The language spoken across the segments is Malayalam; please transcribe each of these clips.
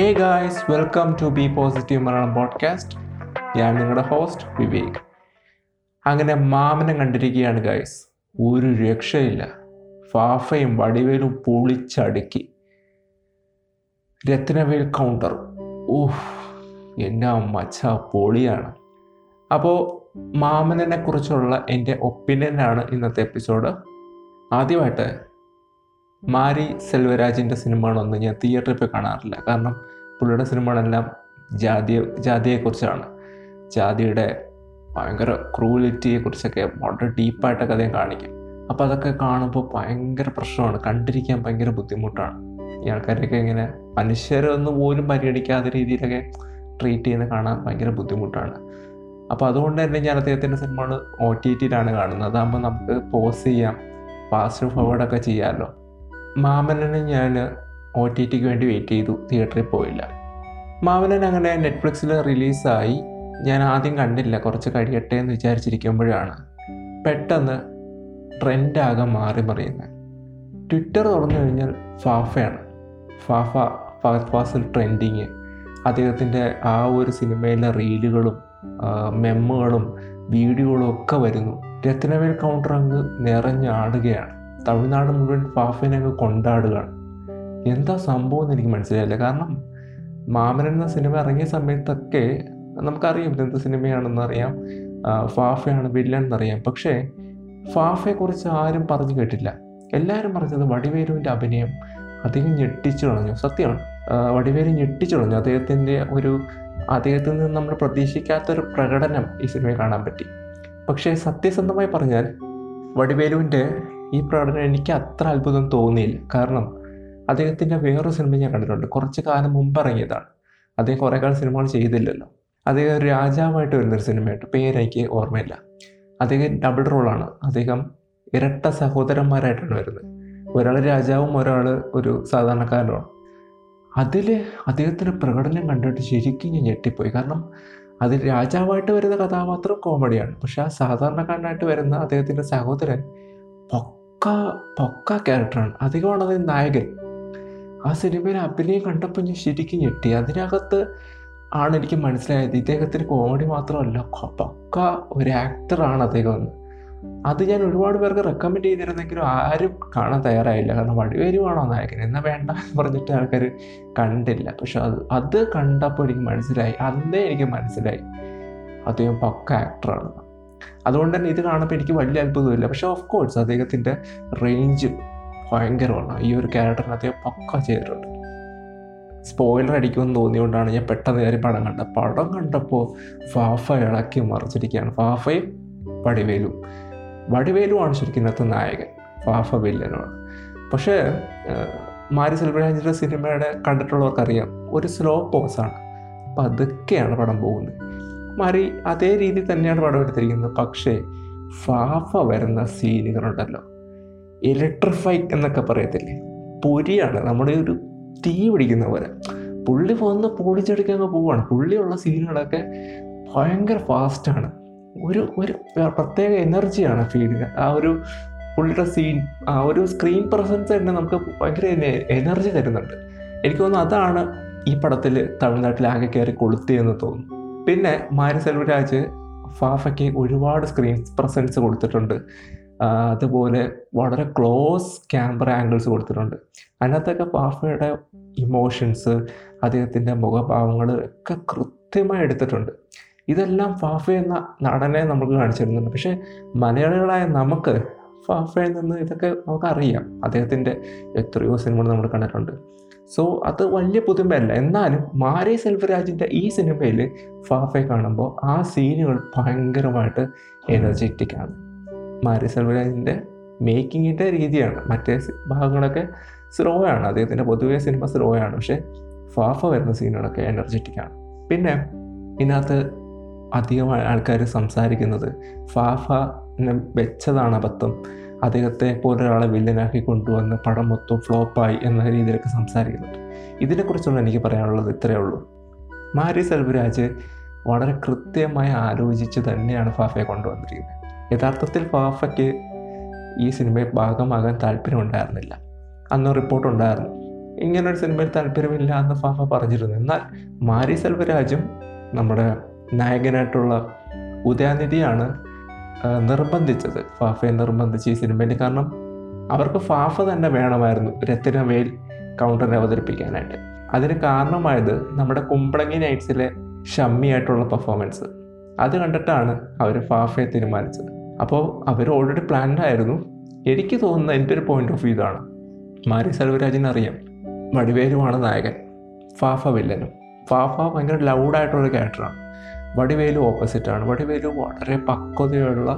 Hey guys, welcome to B positive Malayalam podcast. ഞാൻ നിങ്ങളുടെ ഹോസ്റ്റ് വിവേക്. അങ്ങനെ മാമനം കണ്ടിരിക്കുകയാണ് ഗായ്സ്. ഒരു രക്ഷയില്ല. ഫാഫയും വടിവേലും പൊളിച്ചടുക്കി. രത്നവേൽ കൗണ്ടർ, ഓഹ് എന്നാ മച്ച പൊളിയാണ്. അപ്പോൾ മാമനെ കുറിച്ചുള്ള എൻ്റെ ഒപ്പീനിയനാണ് ഇന്നത്തെ എപ്പിസോഡ്. ആദ്യമായിട്ട് മാരി സെൽവരാജിൻ്റെ സിനിമകളൊന്നും ഞാൻ തിയേറ്ററിൽ പോയി കാണാറില്ല. കാരണം പുള്ളിയുടെ സിനിമകളെല്ലാം ജാതിയെക്കുറിച്ചാണ്. ജാതിയുടെ ഭയങ്കര ക്രൂവലിറ്റിയെക്കുറിച്ചൊക്കെ വളരെ ഡീപ്പായിട്ടൊക്കെ അദ്ദേഹം കാണിക്കും. അപ്പോൾ അതൊക്കെ കാണുമ്പോൾ ഭയങ്കര പ്രശ്നമാണ്, കണ്ടിരിക്കാൻ ഭയങ്കര ബുദ്ധിമുട്ടാണ്. ഈ ആൾക്കാരെയൊക്കെ ഇങ്ങനെ മനുഷ്യരൊന്നും പോലും പരിഗണിക്കാത്ത രീതിയിലൊക്കെ ട്രീറ്റ് ചെയ്യുന്ന കാണാൻ ഭയങ്കര ബുദ്ധിമുട്ടാണ്. അപ്പോൾ അതുകൊണ്ട് തന്നെ ഞാൻ അദ്ദേഹത്തിൻ്റെ സിനിമകൾ OTT-യിലാണ് കാണുന്നത്. അതാകുമ്പോൾ നമുക്ക് പോസ് ചെയ്യാം, ഫാസ്റ്റ് ഫോർവേഡൊക്കെ ചെയ്യാമല്ലോ. മാമന്നനെ ഞാൻ OTTക്ക് വേണ്ടി വെയിറ്റ് ചെയ്തു, തിയേറ്ററിൽ പോയില്ല. മാമന്നൻ അങ്ങനെ നെറ്റ്ഫ്ലിക്സിൽ റിലീസായി. ഞാൻ ആദ്യം കണ്ടില്ല, കുറച്ച് കഴിയട്ടെ എന്ന് വിചാരിച്ചിരിക്കുമ്പോഴാണ് പെട്ടെന്ന് ട്രെൻഡാകെ മാറി മറിയുന്നത്. ട്വിറ്റർ തുറന്നു കഴിഞ്ഞാൽ ഫാഫയാണ്. ഫഹദ് ഫാസിൽ ട്രെൻഡിങ്. അദ്ദേഹത്തിൻ്റെ ആ ഒരു സിനിമയിലെ റീലുകളും മെമ്മുകളും വീഡിയോകളും ഒക്കെ വരുന്നു. രത്നവേൽ കൗണ്ടർ അങ്ങ് നിറഞ്ഞാടുകയാണ്. തമിഴ്നാട് മുഴുവൻ ഫാഫിനൊക്കെ കൊണ്ടാടുകയാണ്. എന്താ സംഭവം എന്ന് എനിക്ക് മനസ്സിലായില്ല. കാരണം മാമനൻ എന്ന സിനിമ ഇറങ്ങിയ സമയത്തൊക്കെ നമുക്കറിയാം എന്ത് സിനിമയാണെന്നറിയാം, ഫാഫയാണ് വില്ലൻ എന്നറിയാം. പക്ഷേ ഫാഫയെക്കുറിച്ച് ആരും പറഞ്ഞു കേട്ടില്ല. എല്ലാവരും പറഞ്ഞത് വടിവേലുവിൻ്റെ അഭിനയം അദ്ദേഹം ഞെട്ടിച്ചു കളഞ്ഞു. സത്യമാണ്, വടിവേലു ഞെട്ടിച്ചു കളഞ്ഞു. അദ്ദേഹത്തിൽ നിന്ന് നമ്മൾ പ്രതീക്ഷിക്കാത്തൊരു പ്രകടനം ഈ സിനിമയിൽ കാണാൻ പറ്റി. പക്ഷേ സത്യസന്ധമായി പറഞ്ഞാൽ വടിവേലുവിൻ്റെ ഈ പ്രകടനം എനിക്ക് അത്ര അത്ഭുതം തോന്നിയില്ല. കാരണം അദ്ദേഹത്തിൻ്റെ വേറൊരു സിനിമ ഞാൻ കണ്ടിട്ടുണ്ട്, കുറച്ച് കാലം മുമ്പ് ഇറങ്ങിയതാണ്. അദ്ദേഹം കുറേ കാലം സിനിമകൾ ചെയ്തില്ലല്ലോ. അദ്ദേഹം ഒരു രാജാവായിട്ട് വരുന്നൊരു സിനിമയായിട്ട്, പേരെനിക്ക് ഓർമ്മയില്ല. അദ്ദേഹം ഡബിൾ റോളാണ്, അദ്ദേഹം ഇരട്ട സഹോദരന്മാരായിട്ടാണ് വരുന്നത്. ഒരാൾ രാജാവും ഒരാൾ ഒരു സാധാരണക്കാരനുമാണ്. അതിൽ അദ്ദേഹത്തിൻ്റെ പ്രകടനം കണ്ടിട്ട് ശരിക്കും ഞാൻ ഞെട്ടിപ്പോയി. കാരണം അതിൽ രാജാവായിട്ട് വരുന്ന കഥാപാത്രം കോമഡിയാണ്, പക്ഷേ ആ സാധാരണക്കാരനായിട്ട് വരുന്ന അദ്ദേഹത്തിൻ്റെ സഹോദരൻ പൊക്ക ക്യാരക്ടറാണ്. അധികമാണ് അതിന് നായകൻ. ആ സിനിമയിലെ അഭിനയം കണ്ടപ്പോൾ ഞാൻ ശരിക്കും ഞെട്ടി. അതിനകത്ത് ആണ് എനിക്ക് മനസ്സിലായത് ഇദ്ദേഹത്തിന് കോമഡി മാത്രമല്ല, പൊക്ക ഒരു ആക്ടറാണ് അദ്ദേഹം എന്ന്. അത് ഞാൻ ഒരുപാട് പേർക്ക് റെക്കമെൻഡ് ചെയ്തിരുന്നെങ്കിലും ആരും കാണാൻ തയ്യാറായില്ല. കാരണം വടിവേലുവാണോ നായകൻ എന്നാൽ വേണ്ട എന്ന് പറഞ്ഞിട്ട് ആൾക്കാർ കണ്ടില്ല. പക്ഷെ അത് കണ്ടപ്പോൾ എനിക്ക് മനസ്സിലായി, അന്നേ എനിക്ക് മനസ്സിലായി അദ്ദേഹം പൊക്ക ആക്ടറാണെന്ന്. അതുകൊണ്ട് തന്നെ ഇത് കാണുമ്പോൾ എനിക്ക് വലിയ അത്ഭുതമില്ല. പക്ഷേ ഓഫ് കോഴ്സ് അദ്ദേഹത്തിൻ്റെ റേഞ്ച് ഭയങ്കരമാണ്. ഈ ഒരു ക്യാരക്ടറിന് അദ്ദേഹം പക്ക ചെയ്തിട്ടുണ്ട്. സ്പോയിലർ അടിക്കുമെന്ന് തോന്നിയോണ്ടാണ് ഞാൻ പെട്ടെന്ന് കയറി പടം കണ്ടത്. പടം കണ്ടപ്പോൾ ഫാഫ ഇളക്കി മറിച്ചിരിക്കുകയാണ്. ഫാഫയും വടിവേലുമാണ് ശരിക്കും ഇന്നത്തെ നായകൻ, ഫാഫ വില്ലനുമാണ്. പക്ഷേ മാരി സെൽവരാജിൻ്റെ സിനിമയുടെ കണ്ടിട്ടുള്ളവർക്കറിയാം, ഒരു സ്ലോ പോസാണ്, പതുക്കെയാണ് പടം പോകുന്നത്. മാറി അതേ രീതിയിൽ തന്നെയാണ് പടം എടുത്തിരിക്കുന്നത്. പക്ഷേ ഫാഫ വരുന്ന സീനുകളുണ്ടല്ലോ, ഇലക്ട്രിഫൈ എന്നൊക്കെ പറയത്തില്ലേ, പൊരിയാണ്, നമ്മുടെ ഒരു തീ പിടിക്കുന്ന പോലെ. പുള്ളി വന്ന് പൊളിച്ചെടുക്കാൻ പോവുകയാണ്. പുള്ളിയുള്ള സീനുകളൊക്കെ ഭയങ്കര ഫാസ്റ്റാണ്. ഒരു പ്രത്യേക എനർജിയാണ് ഫീലിന്. ആ ഒരു പുള്ളിയുടെ സീൻ, ആ ഒരു സ്ക്രീൻ പ്രസൻസ് തന്നെ നമുക്ക് ഭയങ്കര എനർജി തരുന്നുണ്ട്. എനിക്ക് തോന്നുന്നു അതാണ് ഈ പടത്തിൽ തമിഴ്നാട്ടിൽ ആകെ കയറി കൊളുത്തിയെന്ന് തോന്നുന്നു. പിന്നെ മാരി സെൽവരാജ് ഫാഫയ്ക്ക് ഒരുപാട് സ്ക്രീൻ പ്രസൻസ് കൊടുത്തിട്ടുണ്ട്. അതുപോലെ വളരെ ക്ലോസ് ക്യാമറ ആംഗിൾസ് കൊടുത്തിട്ടുണ്ട്. അതിനകത്തൊക്കെ ഫാഫയുടെ ഇമോഷൻസ്, അദ്ദേഹത്തിൻ്റെ മുഖഭാവങ്ങൾ ഒക്കെ കൃത്യമായി എടുത്തിട്ടുണ്ട്. ഇതെല്ലാം ഫാഫ എന്ന നടനെ നമുക്ക് കാണിച്ചു തരുന്നുണ്ട്. പക്ഷേ മലയാളികളായ നമുക്ക് ഫാഫയിൽ നിന്ന് ഇതൊക്കെ നമുക്കറിയാം. അദ്ദേഹത്തിൻ്റെ എത്രയോ സിനിമകൾ നമ്മൾ കണ്ടിട്ടുണ്ട്. സോ അത് വലിയ പുതുമയല്ല. എന്നാലും മാരി സെൽവരാജിൻ്റെ ഈ സിനിമയിൽ ഫാഫയെ കാണുമ്പോൾ ആ സീനുകൾ ഭയങ്കരമായിട്ട് എനർജറ്റിക്കാണ്. മാരി സെൽവരാജിൻ്റെ മേക്കിങ്ങിൻ്റെ രീതിയാണ്. മറ്റേ ഭാഗങ്ങളൊക്കെ സ്ലോ ആണ്, അദ്ദേഹത്തിൻ്റെ പൊതുവെ സിനിമ സ്ലോ ആണ്. പക്ഷേ ഫാഫ വരുന്ന സീനുകളൊക്കെ എനർജറ്റിക്കാണ്. പിന്നെ ഇതിനകത്ത് അധികം ആൾക്കാർ സംസാരിക്കുന്നത് ഫാഫനെ വെച്ചതാണ് അബദ്ധം, അദ്ദേഹത്തെ പോലെ ഒരാളെ വില്ലനാക്കി കൊണ്ടുവന്ന് പടം മൊത്തം ഫ്ലോപ്പായി എന്ന രീതിയിലൊക്കെ സംസാരിക്കുന്നുണ്ട്. ഇതിനെക്കുറിച്ചുള്ള എനിക്ക് പറയാനുള്ളത് ഇത്രയേ ഉള്ളൂ. മാരി സെൽവരാജ് വളരെ കൃത്യമായി ആലോചിച്ച് തന്നെയാണ് ഫാഫയെ കൊണ്ടുവന്നിരിക്കുന്നത്. യഥാർത്ഥത്തിൽ ഫാഫയ്ക്ക് ഈ സിനിമയിൽ ഭാഗമാകാൻ താല്പര്യം ഉണ്ടായിരുന്നില്ല. അന്ന് റിപ്പോർട്ടുണ്ടായിരുന്നു, ഇങ്ങനൊരു സിനിമയിൽ താല്പര്യമില്ല എന്ന് ഫഹ പറഞ്ഞിരുന്നു. എന്നാൽ മാരി സെൽവരാജും നമ്മുടെ നായകനായിട്ടുള്ള ഉദയനിധിയാണ് നിർബന്ധിച്ചത്, ഫാഫയെ നിർബന്ധിച്ച് ഈ സിനിമയിൽ. കാരണം അവർക്ക് ഫാഫ തന്നെ വേണമായിരുന്നു രത്ന വേൽ കൗണ്ടറിനെ അവതരിപ്പിക്കാനായിട്ട്. അതിന് കാരണമായത് നമ്മുടെ കുമ്പളങ്ങി നൈറ്റ്സിലെ ഷമ്മി ആയിട്ടുള്ള പെർഫോമൻസ്. അത് കണ്ടിട്ടാണ് അവർ ഫാഫയെ തീരുമാനിച്ചത്. അപ്പോൾ അവർ ഓൾറെഡി പ്ലാൻഡായിരുന്നു. എനിക്ക് തോന്നുന്ന എൻ്റെ ഒരു പോയിൻ്റ് ഓഫ് വ്യൂ ഇതാണ്, മാരി സെൽവരാജിനറിയാം വടിവേലുവാണ് നായകൻ, ഫാഫ വില്ലനും. ഫാഫ ഭയങ്കര ലൗഡായിട്ടുള്ള ക്യാരക്ടറാണ്, വടിവേലു ഓപ്പോസിറ്റാണ്. വടിവേലു വളരെ പക്വതയുള്ള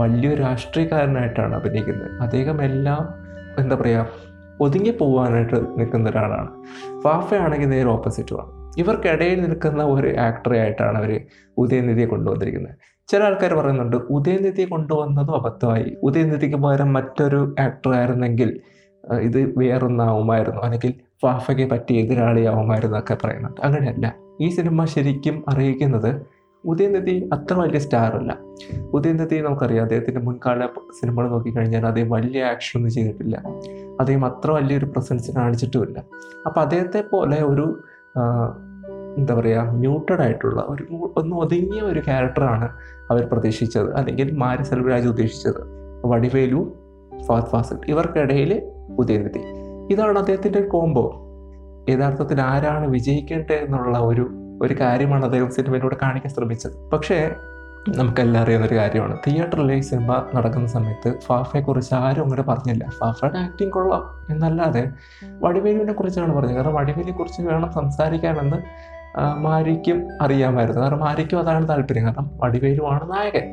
വലിയൊരു രാഷ്ട്രീയക്കാരനായിട്ടാണ് അഭിനയിക്കുന്നത്. അദ്ദേഹം എല്ലാം എന്താ പറയുക ഒതുങ്ങി പോകാനായിട്ട് നിൽക്കുന്ന ഒരാളാണ്. ഫാഫയാണെങ്കിൽ നേരെ ഓപ്പോസിറ്റുമാണ്. ഇവർക്കിടയിൽ നിൽക്കുന്ന ഒരു ആക്ടറെ ആയിട്ടാണ് അവർ ഉദയനിധിയെ കൊണ്ടുവന്നിരിക്കുന്നത്. ചില ആൾക്കാർ പറയുന്നുണ്ട് ഉദയനിധിയെ കൊണ്ടുവന്നതും അബദ്ധമായി, ഉദയനിധിക്ക് പകരം മറ്റൊരു ആക്ടറായിരുന്നെങ്കിൽ ഇത് വേറൊന്നാവുമായിരുന്നു, അല്ലെങ്കിൽ ഫാഫയ്ക്ക് പറ്റിയ എതിരാളിയാവുമായിരുന്നൊക്കെ പറയുന്നുണ്ട്. അങ്ങനെയല്ല, ഈ സിനിമ ശരിക്കും അറിയിക്കുന്നത് ഉദയനിധി അത്ര വലിയ സ്റ്റാറല്ല. ഉദയനിധി നമുക്കറിയാം, അദ്ദേഹത്തിൻ്റെ മുൻകാല സിനിമകൾ നോക്കിക്കഴിഞ്ഞാൽ അദ്ദേഹം വലിയ ആക്ഷനൊന്നും ചെയ്തിട്ടില്ല, അദ്ദേഹം അത്ര വലിയൊരു പ്രസൻസ് കാണിച്ചിട്ടുമില്ല. അപ്പോൾ അദ്ദേഹത്തെ പോലെ ഒരു എന്താ പറയുക മ്യൂട്ടഡ് ആയിട്ടുള്ള ഒരു ഒന്ന് ഒതുങ്ങിയ ഒരു ക്യാരക്ടറാണ് അവർ പ്രതീക്ഷിച്ചത്, അല്ലെങ്കിൽ മാരി സെൽവരാജ് ഉദ്ദേശിച്ചത്. വടിവേലു, ഫഹദ് ഫാസിൽ, ഇവർക്കിടയിൽ ഉദയനിധി, ഇതാണ് അദ്ദേഹത്തിൻ്റെ കോംബോ. യഥാർത്ഥത്തിൽ ആരാണ് വിജയിക്കേണ്ടത് എന്നുള്ള ഒരു കാര്യമാണ് അദ്ദേഹം സിനിമയിലൂടെ കാണിക്കാൻ ശ്രമിച്ചത്. പക്ഷേ നമുക്കെല്ലാം അറിയാവുന്നൊരു കാര്യമാണ്, തിയേറ്ററിലെ ഈ സിനിമ നടക്കുന്ന സമയത്ത് ഫാഫയെക്കുറിച്ച് ആരും അങ്ങനെ പറഞ്ഞില്ല. ഫാഫയുടെ ആക്ടിങ് കൊള്ളാം എന്നല്ലാതെ വടിവേലുവിനെ കുറിച്ചാണ് പറഞ്ഞത്. കാരണം വടിവേലിനെക്കുറിച്ച് വേണം സംസാരിക്കാനെന്ന് മാരിക്കും അറിയാമായിരുന്നു. കാരണം മാരിക്കും അതാണ് താല്പര്യം, കാരണം വടിവേലുവാണ് നായകൻ.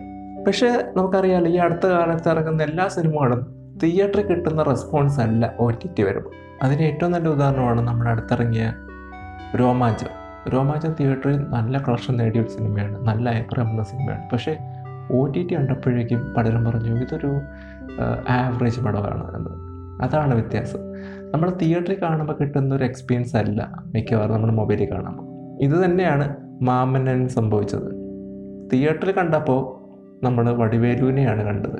പക്ഷേ നമുക്കറിയാമല്ലോ, ഈ അടുത്ത കാലത്ത് ഇറങ്ങുന്ന എല്ലാ സിനിമകളും തിയേറ്ററിൽ കിട്ടുന്ന റെസ്പോൺസ് അല്ല OTT വരുമ്പോൾ. അതിന് ഏറ്റവും നല്ല ഉദാഹരണമാണ് നമ്മുടെ അടുത്തിറങ്ങിയ രോമാഞ്ചം. രോമാഞ്ചം തിയേറ്ററിൽ നല്ല കളക്ഷൻ നേടിയ ഒരു സിനിമയാണ്, നല്ല അഭിപ്രായമുള്ള സിനിമയാണ്. പക്ഷേ OTT കണ്ടപ്പോഴേക്കും പലരും പറഞ്ഞു ഇതൊരു ആവറേജ് പടമാണ് എന്ന്. അതാണ് വ്യത്യാസം. നമ്മൾ തിയേറ്ററിൽ കാണുമ്പോൾ കിട്ടുന്ന ഒരു എക്സ്പീരിയൻസ് അല്ല മിക്കവാറും നമ്മുടെ മൊബൈലിൽ കാണുമ്പോൾ. ഇത് തന്നെയാണ് മാമന്നൻ സംഭവിച്ചത്. തിയേറ്ററിൽ കണ്ടപ്പോൾ നമ്മൾ വടിവേലുവിനെയാണ് കണ്ടത്,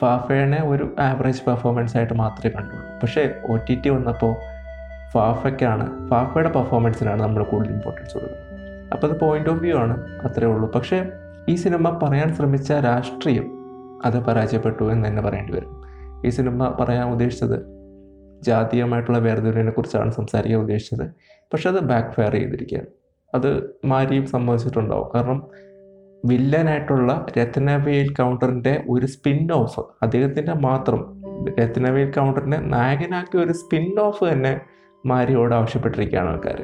ഫാഫയെ ഒരു ആവറേജ് പെർഫോമൻസ് ആയിട്ട് മാത്രമേ കണ്ടുള്ളൂ. പക്ഷേ OTT വന്നപ്പോൾ ഫാഫയുടെ പെർഫോമൻസിനാണ് നമ്മൾ കൂടുതൽ ഇമ്പോർട്ടൻസ് കൊടുക്കുന്നത്. അപ്പോൾ അത് പോയിൻ്റ് ഓഫ് വ്യൂ ആണ്, അത്രയേ ഉള്ളൂ. പക്ഷേ ഈ സിനിമ പറയാൻ ശ്രമിച്ച രാഷ്ട്രീയം അത് പരാജയപ്പെട്ടു എന്ന് തന്നെ പറയേണ്ടി വരും. ഈ സിനിമ പറയാൻ ഉദ്ദേശിച്ചത് ജാതീയമായിട്ടുള്ള വേർതിരിവിനെ കുറിച്ചാണ് സംസാരിക്കാൻ ഉദ്ദേശിച്ചത്. പക്ഷെ അത് ബാക്ക് ഫയർ ചെയ്തിരിക്കുകയാണ്. അത് മാരിയും സംബന്ധിച്ചിട്ടുണ്ടാവും. കാരണം വില്ലനായിട്ടുള്ള രത്ന വേൽ കൗണ്ടറിൻ്റെ ഒരു സ്പിൻ ഓഫ്, അദ്ദേഹത്തിൻ്റെ മാത്രം രത്ന വേൽ കൗണ്ടറിനെ നായകനാക്കിയ ഒരു സ്പിൻ ഓഫ് തന്നെ മാരിയോട് ആവശ്യപ്പെട്ടിരിക്കുകയാണ് ആൾക്കാർ.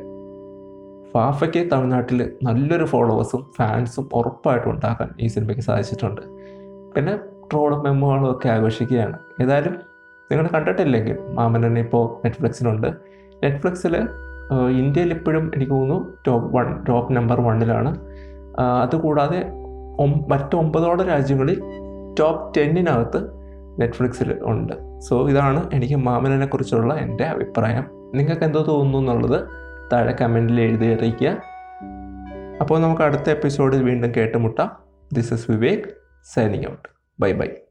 ഫാഫയ്ക്ക് തമിഴ്നാട്ടിൽ നല്ലൊരു ഫോളോവേഴ്സും ഫാൻസും ഉറപ്പായിട്ടും ഉണ്ടാക്കാൻ ഈ സിനിമയ്ക്ക് സാധിച്ചിട്ടുണ്ട്. പിന്നെ ട്രോളും മെമ്മുകളും ഒക്കെ ആഘോഷിക്കുകയാണ്. ഏതായാലും നിങ്ങൾ കണ്ടിട്ടില്ലെങ്കിൽ മാമന്നൻ ഇപ്പോൾ നെറ്റ്ഫ്ലിക്സിലുണ്ട്. നെറ്റ്ഫ്ലിക്സിൽ ഇന്ത്യയിൽ ഇപ്പോഴും എനിക്ക് തോന്നുന്നു ടോപ്പ് നമ്പർ 1-ലാണ്. അതുകൂടാതെ മറ്റ് 9 രാജ്യങ്ങളിൽ ടോപ്പ് 10-നകത്ത് നെറ്റ്ഫ്ലിക്സിൽ ഉണ്ട്. സോ ഇതാണ് എനിക്ക് മാമന്നനെ കുറിച്ചുള്ള എൻ്റെ അഭിപ്രായം. നിങ്ങൾക്ക് എന്തോ തോന്നുന്നു എന്നുള്ളത് താഴെ കമൻറ്റിൽ എഴുതി അറിയിക്കുക. അപ്പോൾ നമുക്ക് അടുത്ത എപ്പിസോഡിൽ വീണ്ടും കേട്ടുമുട്ടാം. This is Vivek signing out. Bye by.